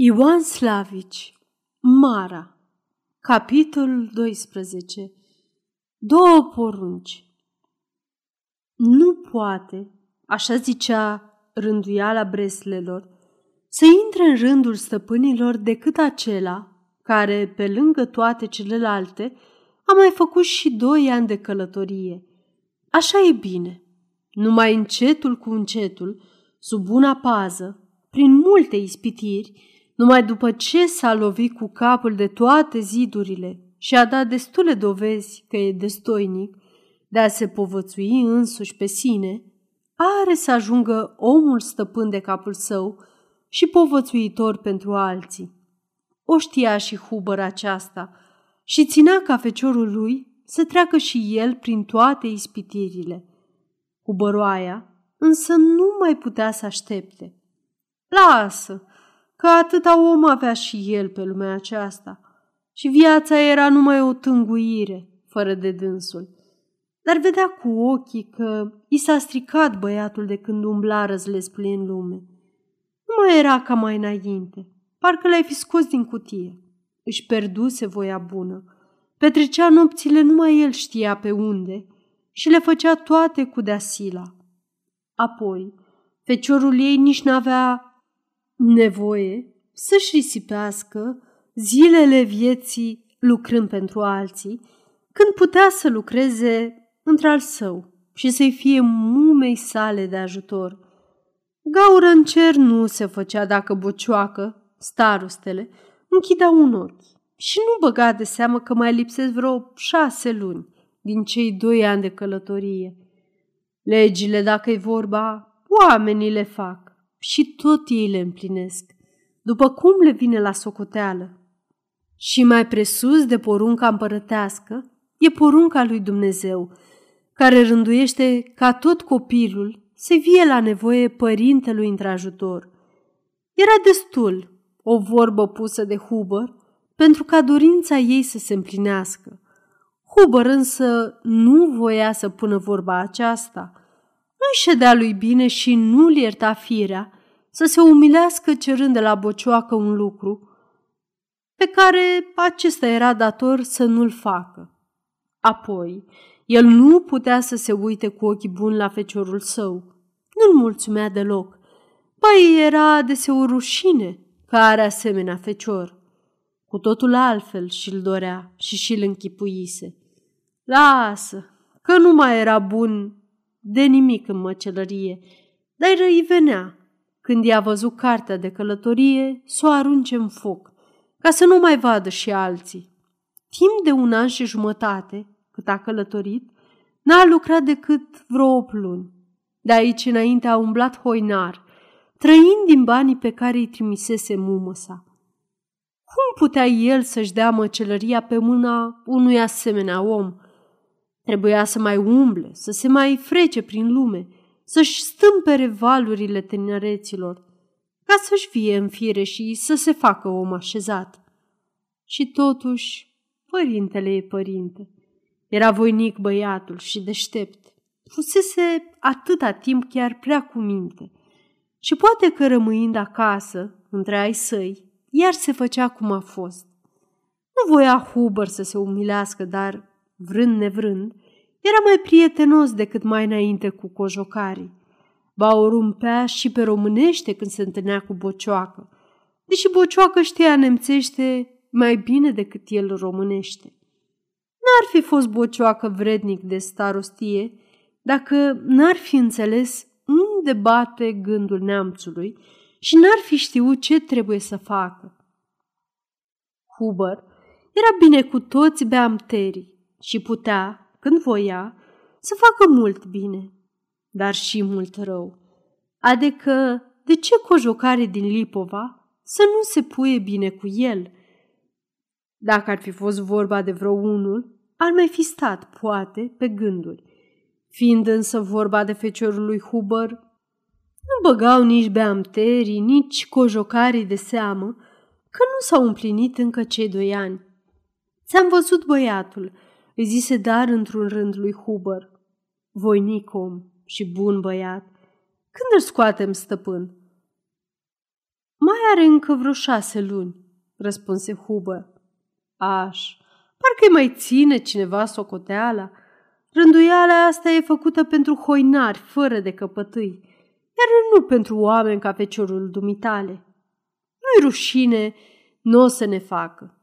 Ioan Slavici, Mara, capitolul 12. Două porunci. Nu poate, așa zicea rânduiala breslelor, să intre în rândul stăpânilor decât acela care, pe lângă toate celelalte, a mai făcut și 2 ani de călătorie. Așa e bine. Numai încetul cu încetul, sub buna pază, prin multe ispitiri, numai după ce s-a lovit cu capul de toate zidurile și a dat destule dovezi că e destoinic de a se povățui însuși pe sine, are să ajungă omul stăpân de capul său și povățuitor pentru alții. O știa și Huber aceasta și ținea ca feciorul lui să treacă și el prin toate ispitirile. Hubăroaia însă nu mai putea să aștepte. Lasă! Că atâta om avea și el pe lumea aceasta și viața era numai o tânguire, fără de dânsul. Dar vedea cu ochii că i s-a stricat băiatul de când umbla răzles plin lume. Nu mai era ca mai înainte, parcă l-ai fi scos din cutie. Își pierduse voia bună, petrecea nopțile numai el știa pe unde și le făcea toate cu deasila. Apoi, feciorul ei nici n-avea nevoie să-și risipească zilele vieții lucrând pentru alții, când putea să lucreze într-al său și să-i fie mumei sale de ajutor. Gaură în cer nu se făcea dacă Bocioacă, starostele, închidea un ochi și nu băga de seamă că mai lipsesc vreo 6 luni din cei 2 ani de călătorie. Legile, dacă-i vorba, oamenii le fac. Și tot ei le împlinesc, după cum le vine la socoteală. Și mai presus de porunca împărătească e porunca lui Dumnezeu, care rânduiește ca tot copilul să vie la nevoie părintelui într-ajutor. Era destul o vorbă pusă de Huber pentru ca dorința ei să se împlinească. Huber însă nu voia să pună vorba aceasta. Nu-i ședea lui bine și nu-l ierta firea să se umilească cerând de la Bocioacă un lucru pe care acesta era dator să nu-l facă. Apoi, el nu putea să se uite cu ochii buni la feciorul său. Nu-l mulțumea deloc. Păi era deseori rușine că are asemenea fecior. Cu totul altfel și-l dorea și și-l închipuise. Lasă, că nu mai era bun de nimic în măcelărie, dar îi venea, când i-a văzut cartea de călătorie, să o arunce în foc, ca să nu mai vadă și alții. Timp de 1 an și jumătate, cât a călătorit, n-a lucrat decât vreo 8 luni. De aici înainte a umblat hoinar, trăind din banii pe care îi trimisese mumă-sa. Cum putea el să-și dea măcelăria pe mâna unui asemenea om? Trebuia să mai umble, să se mai frece prin lume, să-și stâmpere valurile tinereților, ca să-și vie în fire și să se facă om așezat. Și totuși, părintele e părinte. Era voinic băiatul și deștept. Fusese atâta timp chiar prea cu minte. Și poate că rămâind acasă, între ai săi, iar se făcea cum a fost. Nu voia Huber să se umilească, dar vrând nevrând, era mai prietenos decât mai înainte cu cojocarii. Ba o rumpea și pe românește când se întâlnea cu Bocioacă, deși Bocioacă știa nemțește mai bine decât el românește. N-ar fi fost Bocioacă vrednic de starostie dacă n-ar fi înțeles unde bate gândul neamțului și n-ar fi știut ce trebuie să facă. Huber era bine cu toți beamterii și putea, când voia, să facă mult bine, dar și mult rău. Adică, de ce cojocare din Lipova să nu se puie bine cu el? Dacă ar fi fost vorba de vreo unul, ar mai fi stat, poate, pe gânduri. Fiind însă vorba de feciorul lui Huber, nu băgau nici beamterii, nici cojocarii de seamă că nu s-au împlinit încă cei 2 ani. Ți-am văzut, băiatul, îi zise dar într-un rând lui Huber. Voinic om și bun băiat, când îl scoatem, stăpân? Mai are încă vreo 6 luni, răspunse Hubă. Aș, parcă-i mai ține cineva socoteala. Rânduiala asta e făcută pentru hoinari fără de căpătâi, iar nu pentru oameni ca feciorul dumitale. Nu-i rușine, nu o să ne facă.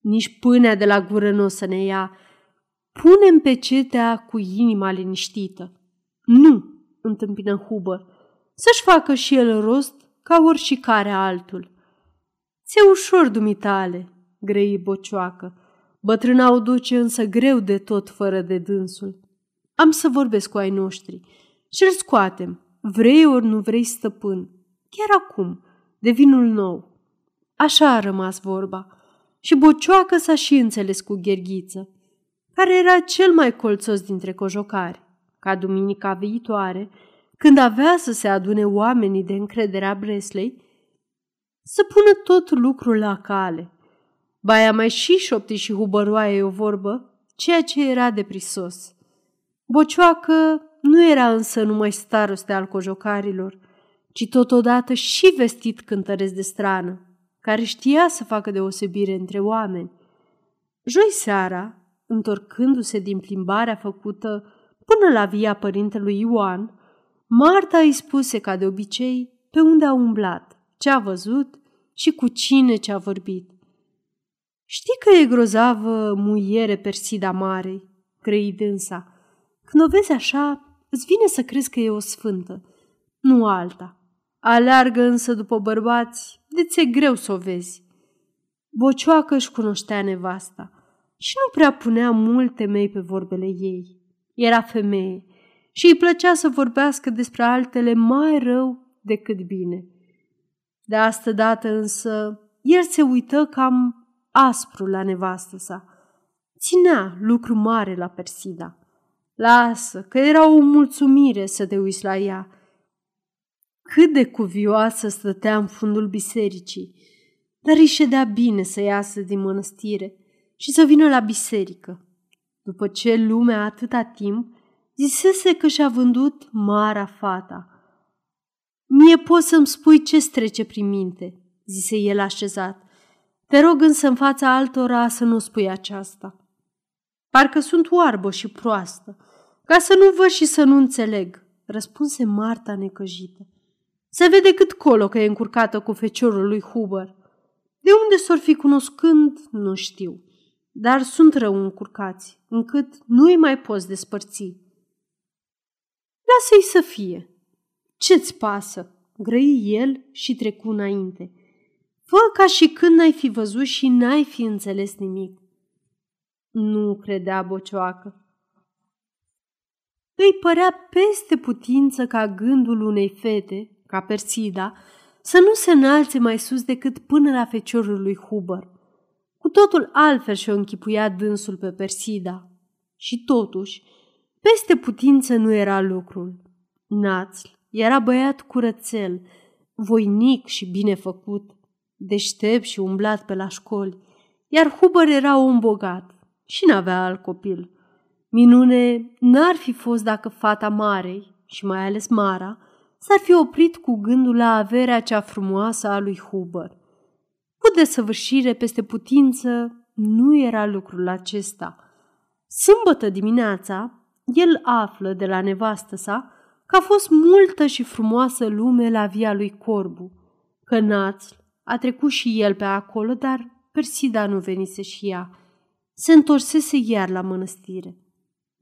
Nici pâinea de la gură nu o să ne ia. Punem pecetea cu inima liniștită. Nu, întâmpină Hubă, să-și facă și el rost ca oricare altul. Ți-e ușor, dumitale, grei Bocioacă. Bătrâna o duce însă greu de tot fără de dânsul. Am să vorbesc cu ai noștri și îl scoatem, vrei ori nu vrei, stăpân, chiar acum, de vinul nou. Așa a rămas vorba și Bocioacă s-a și înțeles cu Gherghiță, care era cel mai colțos dintre cojocari, ca duminica viitoare, când avea să se adune oamenii de încrederea Breslei, să pună tot lucrul la cale. Baia mai și șopti și hubăroaie o vorbă, ceea ce era de prisos. Bocioacă nu era însă numai staroste al cojocarilor, ci totodată și vestit cântăresc de strană, care știa să facă deosebire între oameni. Joi seara, întorcându-se din plimbarea făcută până la via părintelui Ioan, Marta îi spuse ca de obicei pe unde a umblat, ce a văzut și cu cine ce a vorbit. Știi că e grozavă muiere Persida Marei, grăi dânsa. Când o vezi așa, îți vine să crezi că e o sfântă, nu alta. Aleargă însă după bărbați, de ți-e greu să o vezi. Bocioacă își cunoștea nevasta și nu prea punea multe temei pe vorbele ei. Era femeie și îi plăcea să vorbească despre altele mai rău decât bine. De astă dată însă, el se uită cam aspru la nevastă sa. Ținea lucru mare la Persida. Lasă, că era o mulțumire să te uiți la ea. Cât de cuvioasă stătea în fundul bisericii, dar îi ședea bine să iasă din mănăstire și să vină la biserică, după ce lumea atâta timp zisese că și-a vândut marea fata. Mie poți să-mi spui ce-ți trece prin minte, zise el așezat. Te rog însă în fața altora să nu spui aceasta. Parcă sunt oarbă și proastă, ca să nu văd și să nu înțeleg, răspunse Marta necăjită. Se vede cât colo că e încurcată cu feciorul lui Huber. De unde s-or fi cunoscând, nu știu, dar sunt rău încurcați, încât nu-i mai poți despărți. Lasă-i să fie. Ce-ți pasă? Grăi el și trecu înainte. Fă ca și când n-ai fi văzut și n-ai fi înțeles nimic. Nu credea Bocioacă. Îi părea peste putință ca gândul unei fete, ca Persida, să nu se înalțe mai sus decât până la feciorul lui Huber. Cu totul altfel și-o închipuia dânsul pe Persida. Și totuși, peste putință nu era lucrul. Națl era băiat curățel, voinic și bine făcut, deștept și umblat pe la școli, iar Huber era om bogat și n-avea alt copil. Minune n-ar fi fost dacă fata Marei, și mai ales Mara, s-ar fi oprit cu gândul la averea cea frumoasă a lui Huber. Cu desăvârșire peste putință nu era lucrul acesta. Sâmbătă dimineața, el află de la nevastă sa că a fost multă și frumoasă lume la via lui Corbu, că Națl a trecut și el pe acolo, dar Persida nu venise și ea. Se întorsese iar la mănăstire.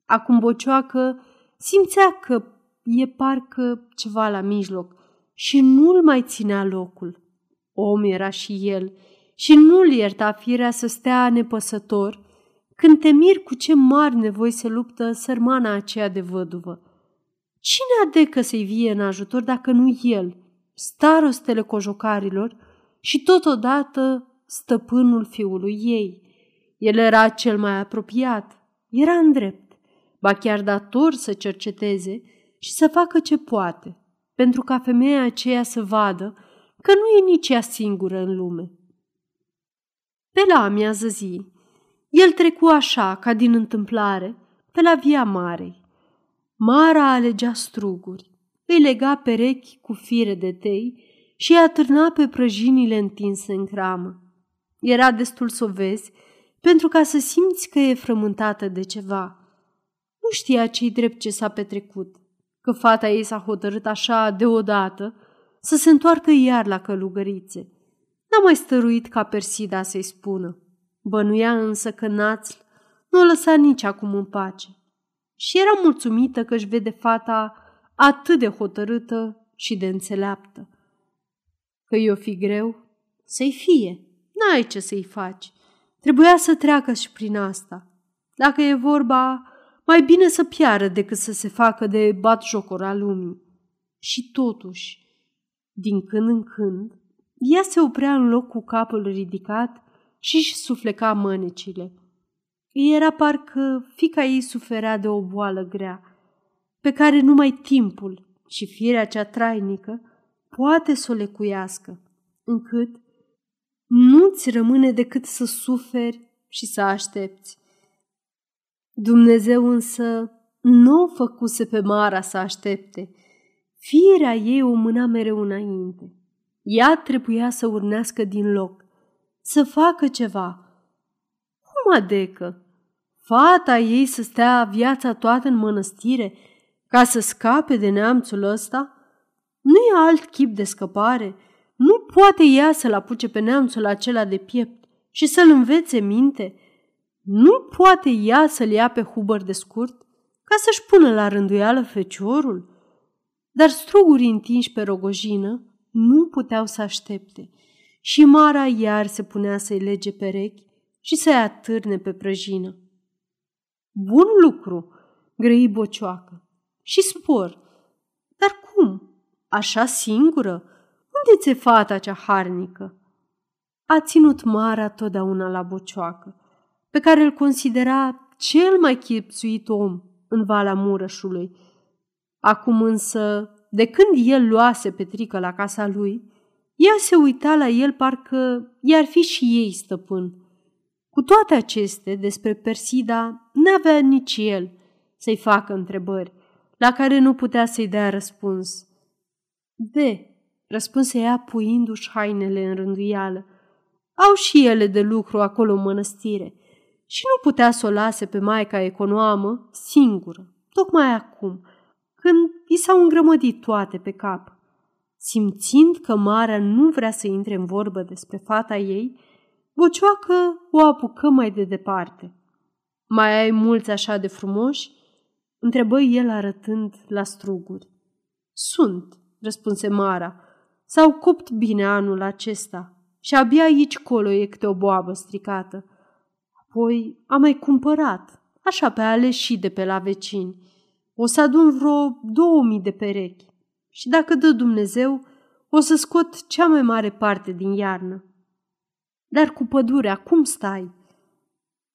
Acum Bocioacă simțea că e parcă ceva la mijloc și nu-l mai ținea locul. Om era și el și nu-l ierta firea să stea nepăsător când te miri cu ce mari nevoi se luptă sărmana aceea de văduvă. Cine adecă să-i vie în ajutor dacă nu el, starostele cojocarilor, și totodată stăpânul fiului ei? El era cel mai apropiat, era îndrept, ba chiar dator să cerceteze și să facă ce poate, pentru ca femeia aceea să vadă că nu e nici ea singură în lume. Pe la amiază zi, el trecu așa, ca din întâmplare, pe la via Marei. Mara alegea struguri, îi lega perechi cu fire de tei și atârna pe prăjinile întinse în cramă. Era destul să o vezi pentru ca să simți că e frământată de ceva. Nu știa ce-i drept ce s-a petrecut, că fata ei s-a hotărât așa deodată să se întoarcă iar la călugărițe. N-a mai stăruit ca Persida să-i spună. Bănuia însă că Națl nu o lăsa nici acum în pace și era mulțumită că își vede fata atât de hotărâtă și de înțeleaptă. Că i-o fi greu? Să-i fie, n-ai ce să-i faci. Trebuia să treacă și prin asta. Dacă e vorba, mai bine să piară decât să se facă de batjocora lumii. Și totuși, din când în când, ea se oprea în loc cu capul ridicat și-și sufleca mânecile. Era parcă fiica ei suferea de o boală grea, pe care numai timpul și firea cea trainică poate să o lecuiască, încât nu-ți rămâne decât să suferi și să aștepți. Dumnezeu însă nu o făcuse pe Mara să aștepte. Firea ei o mâna mereu înainte. Ea trebuia să urnească din loc, să facă ceva. Cum adecă? Fata ei să stea viața toată în mănăstire ca să scape de neamțul ăsta? Nu e alt chip de scăpare. Nu poate ea să-l apuce pe neamțul acela de piept și să-l învețe minte. Nu poate ea să-l ia pe Hubăr de scurt ca să-și pună la rânduială feciorul. Dar strugurii întinși pe Rogojină nu puteau să aștepte și Mara iar se punea să-i lege perechi și să-i atârne pe prăjină. Bun lucru, grăi Bocioacă, și spor. Dar cum? Așa singură? Unde ți-e fata cea harnică? A ținut Mara totdeauna la Bocioacă, pe care îl considera cel mai chipzuit om în Valea Mureșului. Acum însă, de când el luase Petrică la casa lui, ea se uita la el parcă i-ar fi și ei stăpân. Cu toate acestea, despre Persida n-avea nici el să-i facă întrebări, la care nu putea să-i dea răspuns. Răspunse ea puindu-și hainele în rânduială. Au și ele de lucru acolo în mănăstire și nu putea să o lase pe maica econoamă singură, tocmai acum, când i s-au îngrămădit toate pe cap. Simțind că Marea nu vrea să intre în vorbă despre fata ei, Bocioacă o apucă mai de departe. Mai ai mulți așa de frumoși? Întrebă el arătând la struguri. Sunt, răspunse Mara, s-au copt bine anul acesta și abia aici colo e câte o boabă stricată. Apoi am mai cumpărat, așa pe aleși de pe la vecini. O să adun vreo 2000 de perechi și dacă dă Dumnezeu, o să scot cea mai mare parte din iarnă. Dar cu pădurea, cum stai?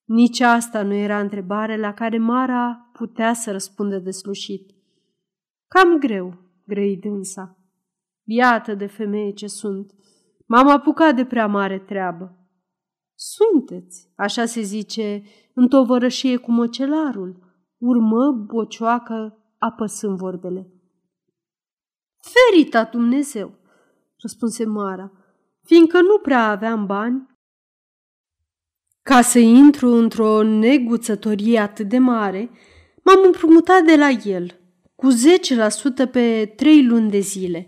Nici asta nu era întrebare la care Mara putea să răspundă deslușit. Cam greu, grăi dânsa. Iată de femeie ce sunt. M-am apucat de prea mare treabă. Sunteți, așa se zice, în tovărășie cu măcelarul, urmă Bocioacă apăsând vorbele. Ferita Dumnezeu, răspunse Mara, fiindcă nu prea aveam bani ca să intru într-o neguțătorie atât de mare, m-am împrumutat de la el, cu 10% pe 3 luni de zile.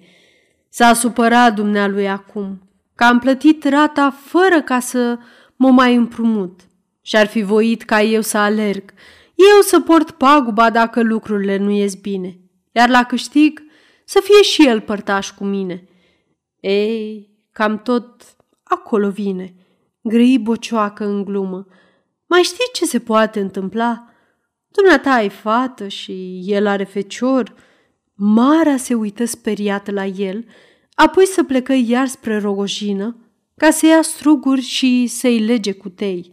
S-a supărat dumnealui acum, că am plătit rata fără ca să mă mai împrumut și-ar fi voit ca eu să alerg, eu să port paguba dacă lucrurile nu ies bine, iar la câștig să fie și el părtaș cu mine. Ei, cam tot acolo vine, grăi Bocioacă în glumă. Mai știi ce se poate întâmpla? Dumneata ai fată și el are fecior. Mara se uită speriată la el, apoi să plecă iar spre Rogojină ca să ia struguri și să-i lege cu tei.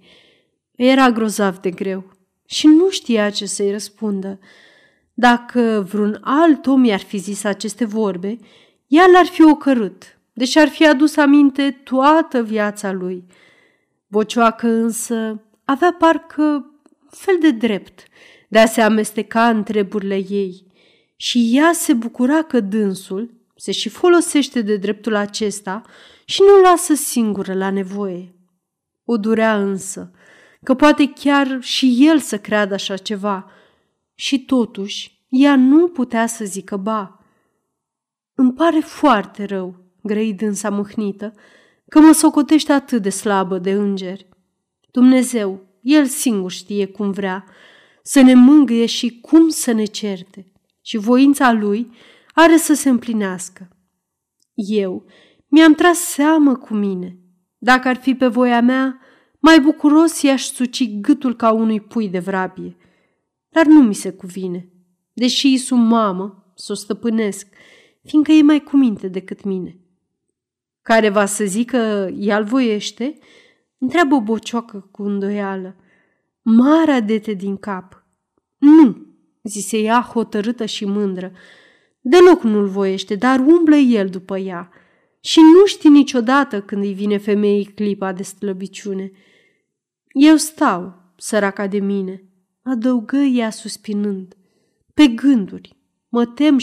Era grozav de greu și nu știa ce să-i răspundă. Dacă vreun alt om i-ar fi zis aceste vorbe, ea l-ar fi ocărât, deși ar fi adus aminte toată viața lui. Bocioacă însă avea parcă un fel de drept de a se amesteca în treburile ei și ea se bucura că dânsul se și folosește de dreptul acesta și nu o lasă singură la nevoie. O durea însă că poate chiar și el să creadă așa ceva și totuși ea nu putea să zică ba. Îmi pare foarte rău, grăi dânsa mâhnită, că mă socotește atât de slabă de îngeri. Dumnezeu, El singur știe cum vrea să ne mângâie și cum să ne certe și voința Lui are să se împlinească. Eu mi-am tras seamă cu mine. Dacă ar fi pe voia mea, mai bucuros i-aș suci gâtul ca unui pui de vrabie. Dar nu mi se cuvine, deși îi sunt mamă, s-o stăpânesc, fiindcă e mai cu minte decât mine. Care va să zică ea-l voiește? Întreabă o bocioacă cu îndoială. Marea dete din cap. Nu, zise ea hotărâtă și mândră. Deloc nu-l voiește, dar umblă el după ea. Și nu știi niciodată când îi vine femeii clipa de slăbiciune. Eu stau, săraca de mine, adăugă ea suspinând. Pe gânduri. Mă tem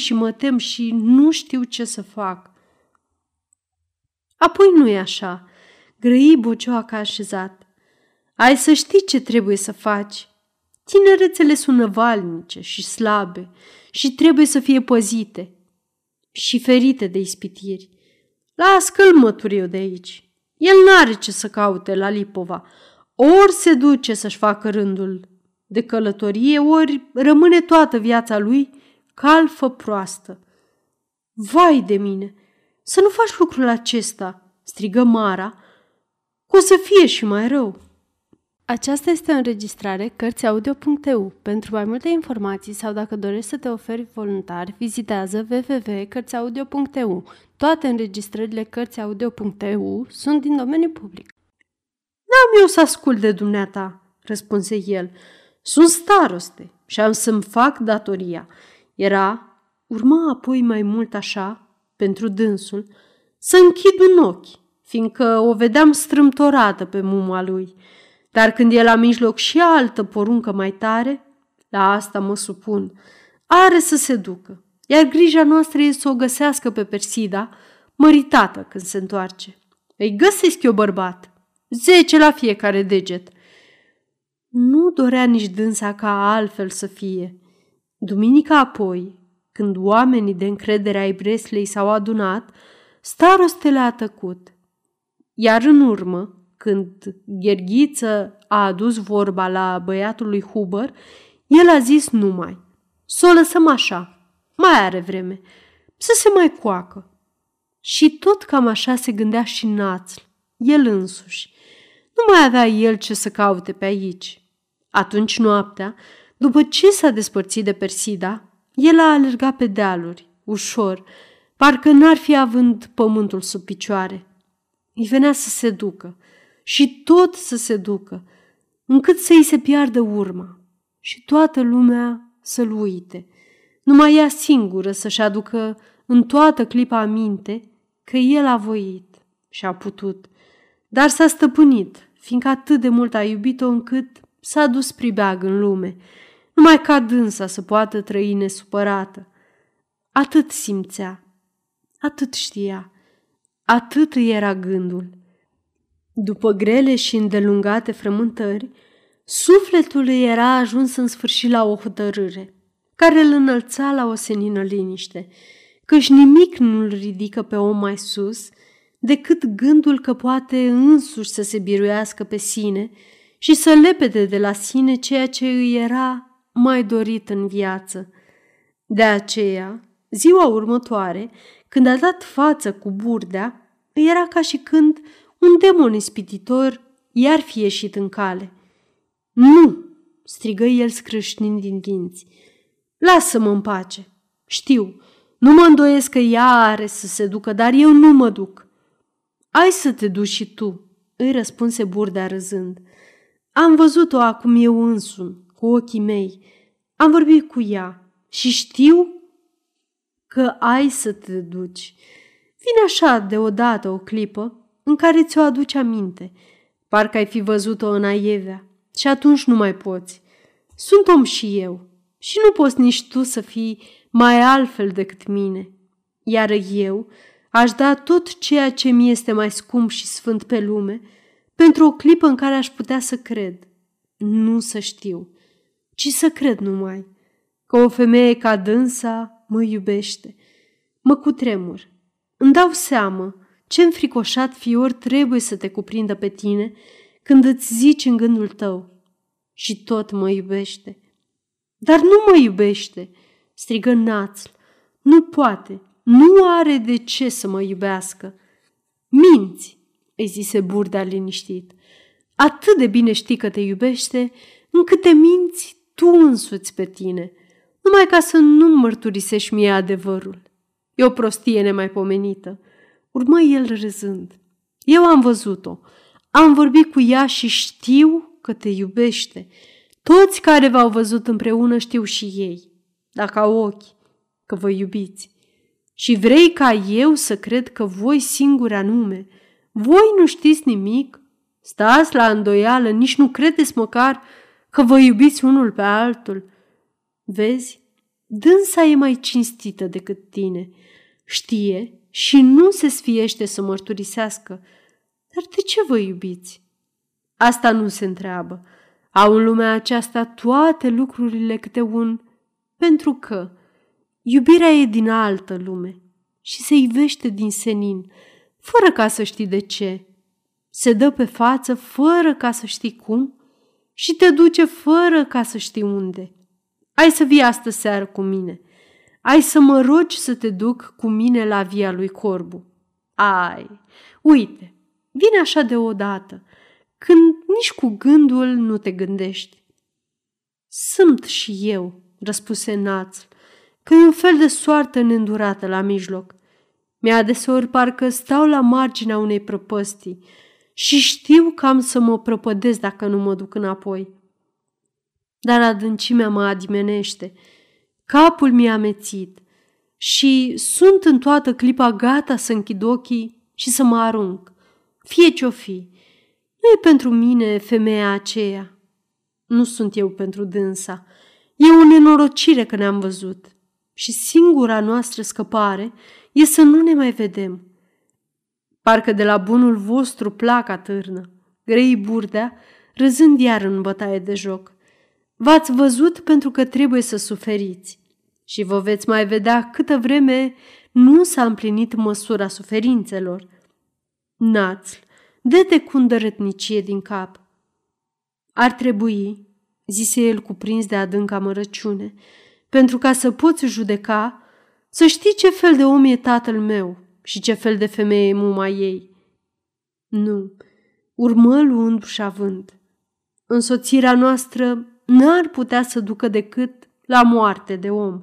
și nu știu ce să fac. Apoi nu-i așa, grăi bocioaca așezat. Ai să știi ce trebuie să faci. Tinerețele sunt năvalnice și slabe și trebuie să fie păzite și ferite de ispitiri. Las că-l mătur eu de aici. El n-are ce să caute la Lipova. Ori se duce să-și facă rândul de călătorie, ori rămâne toată viața lui calfă proastă. Vai de mine! Să nu faci lucrul acesta, strigă Mara, că o să fie și mai rău. Aceasta este o înregistrare Cărțiaudio.eu. Pentru mai multe informații sau dacă dorești să te oferi voluntar, vizitează www.cărțiaudio.eu. Toate înregistrările Cărțiaudio.eu sunt din domeniu public. N-am eu să ascult de dumneata, răspunse el. Sunt staroste și am să-mi fac datoria. Urma apoi mai mult așa, pentru dânsul, să închid un ochi, fiindcă o vedeam strâmtorată pe muma lui. Dar când e la mijloc și altă poruncă mai tare, la asta mă supun. Are să se ducă, iar grija noastră e să o găsească pe Persida, măritată când se întoarce. Îi găsesc eu bărbat, 10 la fiecare deget. Nu dorea nici dânsa ca altfel să fie. Duminica apoi, când oamenii de încredere ai Breslei s-au adunat, starostele a tăcut. Iar în urmă, când Gherghiță a adus vorba la băiatul lui Huber, el a zis numai, s-o lăsăm așa, mai are vreme, să se mai coacă. Și tot cam așa se gândea și Națl, el însuși. Nu mai avea el ce să caute pe aici. Atunci noaptea, după ce s-a despărțit de Persida, el a alergat pe dealuri, ușor, parcă n-ar fi având pământul sub picioare. Îi venea să se ducă și tot să se ducă, încât să-i se piardă urma și toată lumea să-l uite. Numai ea singură să-și aducă în toată clipa aminte că el a voit și a putut, dar s-a stăpânit, fiindcă atât de mult a iubit-o încât s-a dus pribeag în lume, numai ca dânsa să poată trăi nesupărată. Atât simțea, atât știa, atât îi era gândul. După grele și îndelungate frământări, sufletul îi era ajuns în sfârșit la o hotărâre, care îl înălța la o senină liniște, căci nimic nu-l ridică pe om mai sus decât gândul că poate însuși să se biruiască pe sine și să lepede de la sine ceea ce îi era mai dorit în viață. De aceea, ziua următoare, când a dat față cu burdea, îi era ca și când un demon ispititor i-ar fi ieșit în cale. Nu, strigă el scrâșnind din dinți. Lasă-mă în pace. Știu, nu mă îndoiesc că ea are să se ducă, dar eu nu mă duc. Ai să te duci și tu, îi răspunse burdea râzând. Am văzut-o acum eu însumi, cu ochii mei. Am vorbit cu ea și știu că ai să te duci. Vine așa deodată o clipă în care ți-o aduci aminte. Parcă ai fi văzut-o în aievea și atunci nu mai poți. Sunt om și eu și nu poți nici tu să fii mai altfel decât mine. Iar eu aș da tot ceea ce mi este mai scump și sfânt pe lume pentru o clipă în care aș putea să cred, nu să știu, ci să cred numai că o femeie ca dânsa mă iubește. Mă cutremur. Îmi dau seama ce înfricoșat fior trebuie să te cuprindă pe tine când îți zici în gândul tău: și tot mă iubește. Dar nu mă iubește, strigă Națl. Nu poate, nu are de ce să mă iubească. Minți, îi zise Burda liniștit. Atât de bine știi că te iubește, încât te minți tu însuți pe tine, numai ca să nu-mi mărturisești mie adevărul. E o prostie nemaipomenită, urmă el râzând. Eu am văzut-o, am vorbit cu ea și știu că te iubește. Toți care v-au văzut împreună știu și ei, dacă au ochi, că vă iubiți. Și vrei ca eu să cred că voi singuri anume, voi nu știți nimic, stați la îndoială, nici nu credeți măcar că vă iubiți unul pe altul. Vezi, dânsa e mai cinstită decât tine, știe și nu se sfiește să mărturisească. Dar de ce vă iubiți? Asta nu se întreabă. Au în lumea aceasta toate lucrurile câte un pentru că. Iubirea e din altă lume și se ivește din senin, fără ca să știi de ce. Se dă pe față fără ca să știi cum și te duce fără ca să știi unde. Ai să vii astă seară cu mine. Ai să mă rogi să te duc cu mine la via lui Corbu. Ai, uite, vine așa deodată, când nici cu gândul nu te gândești. Sunt și eu, răspuse Națl, că e un fel de soartă neîndurată la mijloc. Mi-a deseori parcă stau la marginea unei prăpăstii și știu că am să mă prăpădesc dacă nu mă duc înapoi. Dar adâncimea mă adimenește, capul mi-a amețit și sunt în toată clipa gata să închid ochii și să mă arunc, fie ce-o fi. Nu e pentru mine femeia aceea. Nu sunt eu pentru dânsa. E o nenorocire că ne-am văzut și singura noastră scăpare e să nu ne mai vedem. Parcă de la bunul vostru placa târnă, grei Burdea, râzând iar în bătaie de joc. V-ați văzut pentru că trebuie să suferiți și vă veți mai vedea câtă vreme nu s-a împlinit măsura suferințelor. Națl, dă-te cu îndărătnicie din cap. Ar trebui, zise el cuprins de adânca amărăciune, pentru ca să poți judeca, să știi ce fel de om e tatăl meu și ce fel de femeie e muma ei. Nu, urmă luând și având. Însoțirea noastră n-ar putea să ducă decât la moarte de om.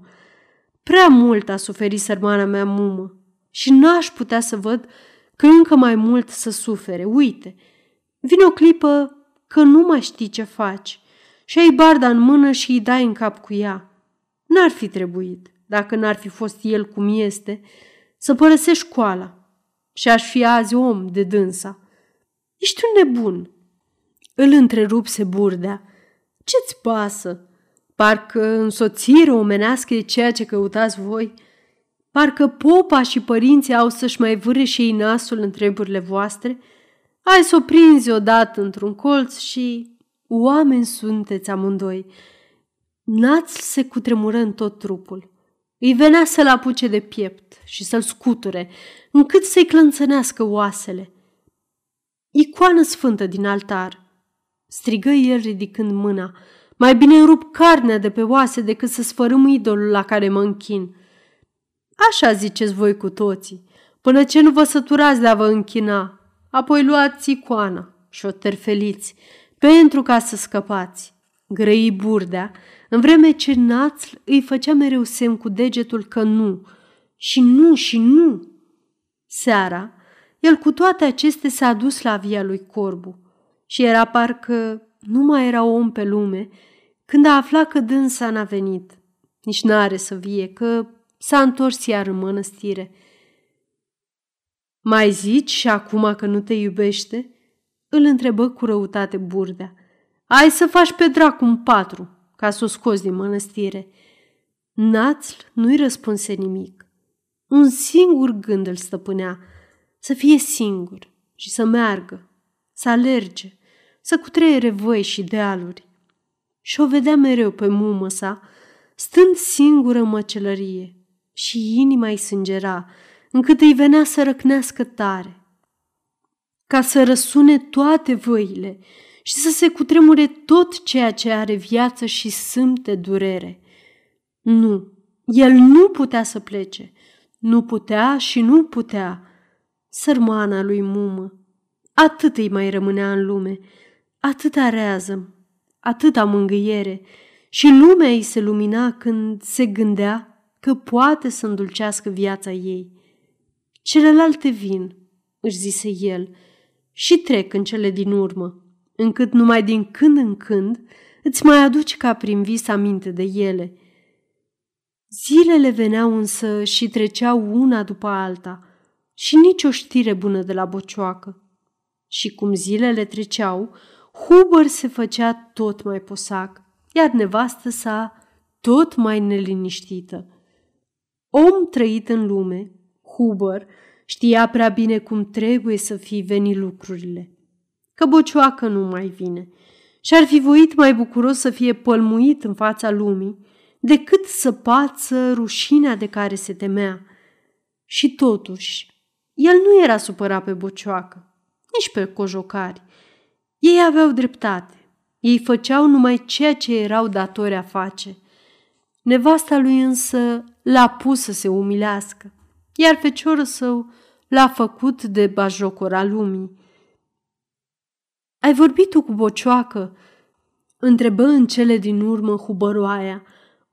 Prea mult a suferit sărmana mea mumă și n-aș putea să văd că încă mai mult să sufere. Uite, vine o clipă că nu mai știi ce faci și ai barda în mână și îi dai în cap cu ea. N-ar fi trebuit, dacă n-ar fi fost el cum este, să părăsești școala și aș fi azi om de dânsa. Ești un nebun. Îl întrerupse Burdea. Ce-ți pasă? Parcă însoțire omenească e ceea ce căutați voi. Parcă popa și părinții au să-și mai vâre și ei nasul în treburile voastre. Hai să o prinzi odată într-un colț și oameni sunteți amândoi. Națl se cutremură în tot trupul. Îi venea să-l apuce de piept și să-l scuture, încât să-i clănțănească oasele. Icoană sfântă din altar, strigă el ridicând mâna, mai bine îmi rup carnea de pe oase decât să sfărâm idolul la care mă închin. Așa ziceți voi cu toții, până ce nu vă săturați de a vă închina, apoi luați icoana și o terfeliți, pentru ca să scăpați. Grăi Burdea, în vreme ce Națl îi făcea mereu semn cu degetul că nu, și nu, și nu. Seara, el cu toate acestea s-a dus la via lui Corbu și era parcă nu mai era om pe lume când a aflat că dânsa n-a venit. Nici n-are să vie, că s-a întors iar în mănăstire. Mai zici și acum că nu te iubește? Îl întrebă cu răutate Burdea. Ai să faci pe dracu un patru, ca să o scoți din mănăstire. Națl nu-i răspunse nimic. Un singur gând îl stăpânea, să fie singur și să meargă, să alerge, să cutreiere văi și dealuri. Și o vedea mereu pe mumă sa, stând singură în măcelărie, și inima îi sângera, încât îi venea să răcnească tare, ca să răsune toate văile și să se cutremure tot ceea ce are viață și sâmte durere. Nu, el nu putea să plece, nu putea și nu putea. Sărmana lui mumă, atât îi mai rămânea în lume, atâta rează, atâta mângâiere, și lumea îi se lumina când se gândea că poate să îndulcească viața ei. Celelalte vin, își zise el, și trec în cele din urmă, încât numai din când în când îți mai aduci ca prin vis aminte de ele. Zilele veneau însă și treceau una după alta și nici o știre bună de la Bocioacă. Și cum zilele treceau, Huber se făcea tot mai posac, iar nevastă sa tot mai neliniștită. Om trăit în lume, Huber știa prea bine cum trebuie să fi venit lucrurile, că Bocioacă nu mai vine, și-ar fi voit mai bucuros să fie pălmuit în fața lumii, decât să pață rușinea de care se temea. Și totuși, el nu era supărat pe Bocioacă, nici pe cojocari. Ei aveau dreptate, ei făceau numai ceea ce erau datori a face. Nevasta lui însă l-a pus să se umilească, iar feciorul său l-a făcut de bajocor al lumii. Ai vorbit tu cu Bocioacă?" întrebă în cele din urmă hubăroaia.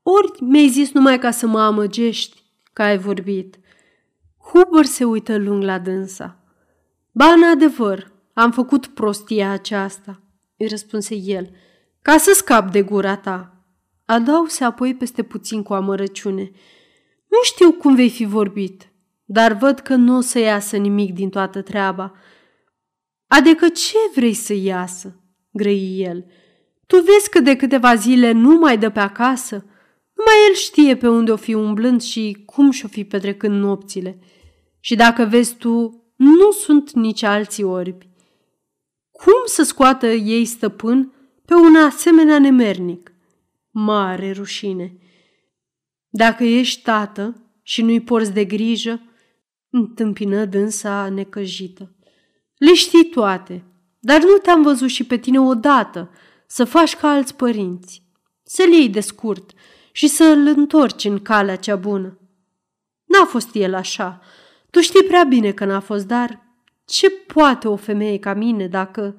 Ori mi-ai zis numai ca să mă amăgești că ai vorbit." Huber se uită lung la dânsa. Ba, în adevăr, am făcut prostia aceasta," îi răspunse el, ca să scap de gura ta." Adause apoi peste puțin cu amărăciune. Nu știu cum vei fi vorbit, dar văd că nu o să iasă nimic din toată treaba." Adică ce vrei să iasă?" grăi el. Tu vezi că de câteva zile nu mai dă pe acasă? Numai el știe pe unde o fi umblând și cum și-o fi petrecând nopțile. Și dacă vezi tu, nu sunt nici alții orbi. Cum să scoată ei stăpân pe un asemenea nemernic? Mare rușine! Dacă ești tată și nu-i porți de grijă, întâmpină dânsa necăjită. Le știi toate, dar nu te-am văzut și pe tine odată să faci ca alți părinți, să-l iei de scurt și să-l întorci în calea cea bună. N-a fost el așa. Tu știi prea bine că n-a fost, dar ce poate o femeie ca mine dacă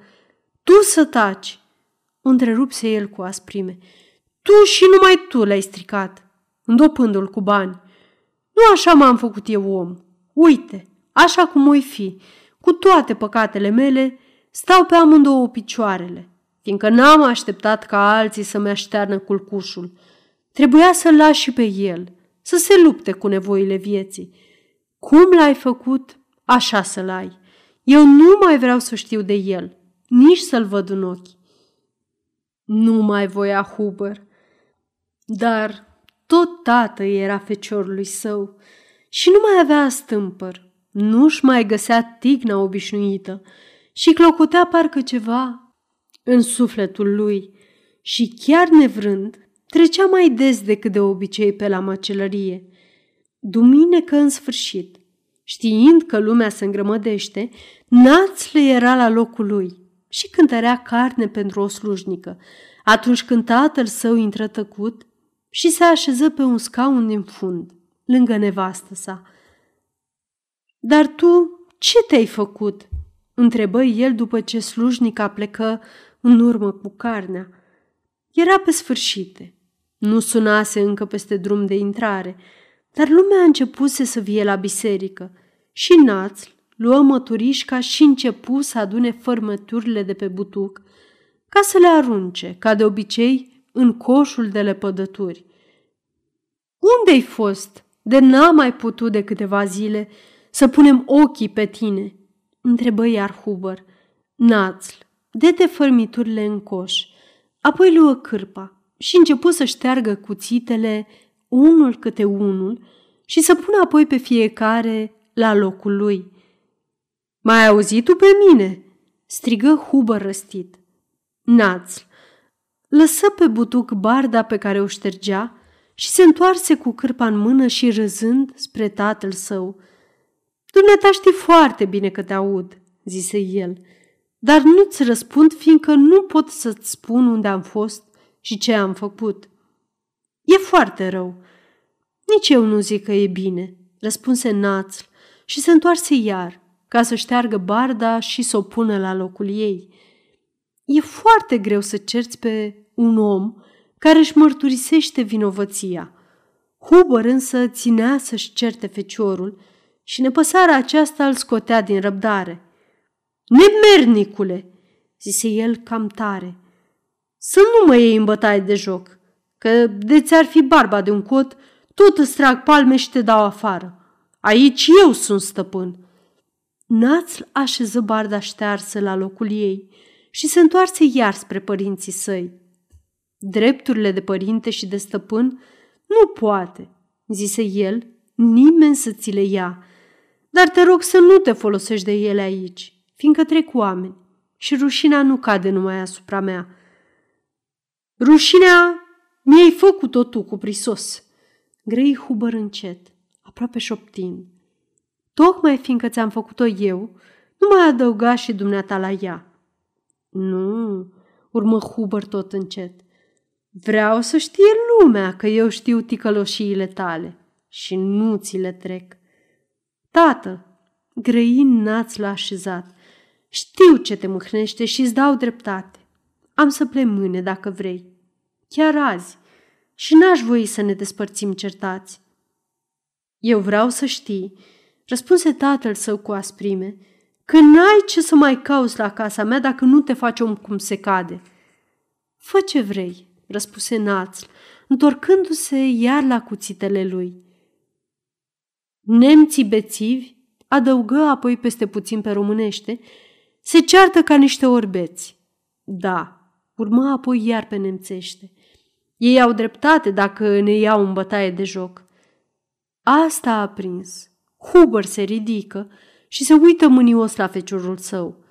tu să taci? Întrerupse el cu asprime. Tu și numai tu l-ai stricat, îndopându-l cu bani. Nu așa m-am făcut eu om. Uite, așa cum oi fi, cu toate păcatele mele, stau pe amândouă picioarele, fiindcă n-am așteptat ca alții să-mi aștearnă culcușul. Trebuia să-l lași și pe el, să se lupte cu nevoile vieții. Cum l-ai făcut, așa să-l ai. Eu nu mai vreau să știu de el, nici să-l văd în ochi. Nu mai voia Huber, dar tot tată era feciorului său și nu mai avea stâmpăr, nu-și mai găsea tigna obișnuită și clocotea parcă ceva în sufletul lui și, chiar nevrând, trecea mai des decât de obicei pe la măcelărie. Duminică, în sfârșit, știind că lumea se îngrămădește, Națle era la locul lui și cântărea carne pentru o slujnică, atunci când tatăl său intră tăcut și se așeză pe un scaun din fund, lângă nevastă sa. Dar tu ce te-ai făcut?" întrebă el după ce slujnica plecă în urmă cu carnea. Era pe sfârșite. Nu sunase încă peste drum de intrare, dar lumea începuse să vie la biserică și Națl luă măturișca și începu să adune fărmăturile de pe butuc ca să le arunce, ca de obicei, în coșul de lepădături. Unde-ai fost? De n-am mai putut de câteva zile să punem ochii pe tine?" întrebă iar Huber. Națl dete fărmiturile în coș, apoi luă cârpa și începu să șteargă cuțitele unul câte unul și să pună apoi pe fiecare la locul lui. "M-ai auzit tu pe mine?" strigă Hubă răstit. Națl lăsă pe butuc barda pe care o ștergea și se întoarse cu cârpa în mână și râzând spre tatăl său. "Dumneata știi foarte bine că te aud," zise el, "dar nu-ți răspund fiindcă nu pot să-ți spun unde am fost și ce am făcut." "E foarte rău." "Nici eu nu zic că e bine," răspunse Națl și se întoarse iar, ca să șteargă barda și să o pună la locul ei. E foarte greu să cerți pe un om care își mărturisește vinovăția. Hubăr însă ținea să-și certe feciorul și nepăsarea aceasta îl scotea din răbdare. "Nemernicule!" zise el cam tare. "Să nu mă iei în bătaie de joc, că de ți-ar fi barba de un cot, tot îți trag palme și te dau afară. Aici eu sunt stăpân." Națl așeză barda ștearsă la locul ei și se întoarse iar spre părinții săi. "Drepturile de părinte și de stăpân nu poate," zise el, "nimeni să ți le ia, dar te rog să nu te folosești de ele aici, fiindcă trec oameni și rușinea nu cade numai asupra mea." "Rușinea mi-ai făcut-o tu cu prisos," grei Hubăr încet, aproape șoptind. "Tocmai fiindcă ți-am făcut-o eu, nu mai adăuga și dumneata la ea." "Nu," urmă Hubăr tot încet, "vreau să știe lumea că eu știu ticăloșiile tale și nu ți le trec." "Tată," grăi Națl l-a așezat, "știu ce te mâhnește și îți dau dreptate. Am să plec mâine dacă vrei, chiar azi, și n-aș voi să ne despărțim certați." "Eu vreau să știi," răspunse tatăl său cu asprime, "că n-ai ce să mai cauți la casa mea dacă nu te faci om cum se cade." "Fă ce vrei," răspuse Națl, întorcându-se iar la cuțitele lui. Nemții bețivi, adăugă apoi peste puțin pe românește, "se ceartă ca niște orbeți." "Da," urmă apoi iar pe nemțește, "ei au dreptate dacă ne iau în bătaie de joc." Asta a prins. Hubăr se ridică și se uită mânios la feciorul său.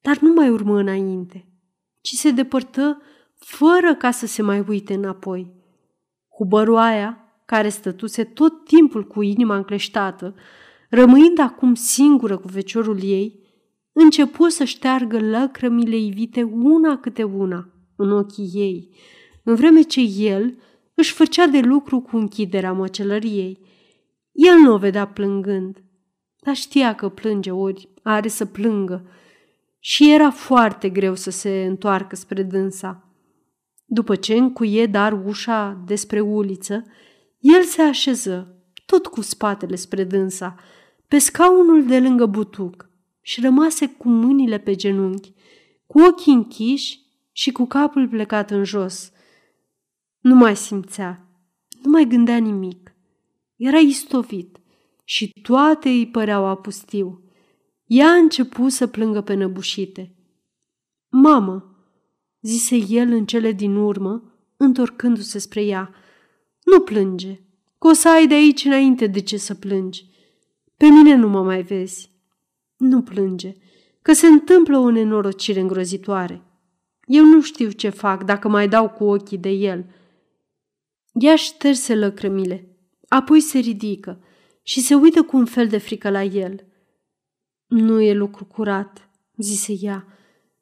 Dar nu mai urmă înainte, ci se depărtă fără ca să se mai uite înapoi. Hubăroaia, care stătuse tot timpul cu inima încleștată, rămâind acum singură cu feciorul ei, începu să șteargă lacrămile ivite una câte una în ochii ei, în vreme ce el își făcea de lucru cu închiderea măcelăriei. El nu o vedea plângând, dar știa că plânge ori are să plângă și era foarte greu să se întoarcă spre dânsa. După ce încuie dar ușa despre uliță, el se așeză, tot cu spatele spre dânsa, pe scaunul de lângă butuc și rămase cu mâinile pe genunchi, cu ochii închiși și cu capul plecat în jos. Nu mai simțea, nu mai gândea nimic. Era istovit și toate îi păreau apustiu. Ea a început să plângă pe năbușite. "Mamă," zise el în cele din urmă, întorcându-se spre ea, "nu plânge, că o să ai de aici înainte de ce să plângi. Pe mine nu mă mai vezi. Nu plânge, că se întâmplă o nenorocire îngrozitoare. Eu nu știu ce fac dacă mai dau cu ochii de el." Ea șterse lăcrămile, apoi se ridică și se uită cu un fel de frică la el. "Nu e lucru curat," zise ea,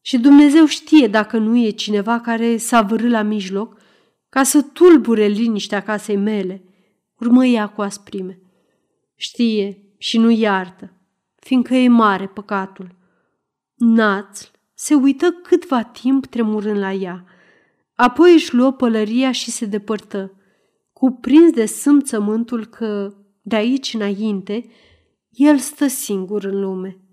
"și Dumnezeu știe dacă nu e cineva care s-a vârât la mijloc ca să tulbure liniștea casei mele," urmă ea cu asprime. "Știe și nu iartă, fiindcă e mare păcatul." Națl se uită câtva timp tremurând la ea, apoi își luă pălăria și se depărtă, cuprins de sâmțământul că, de aici înainte, el stă singur în lume.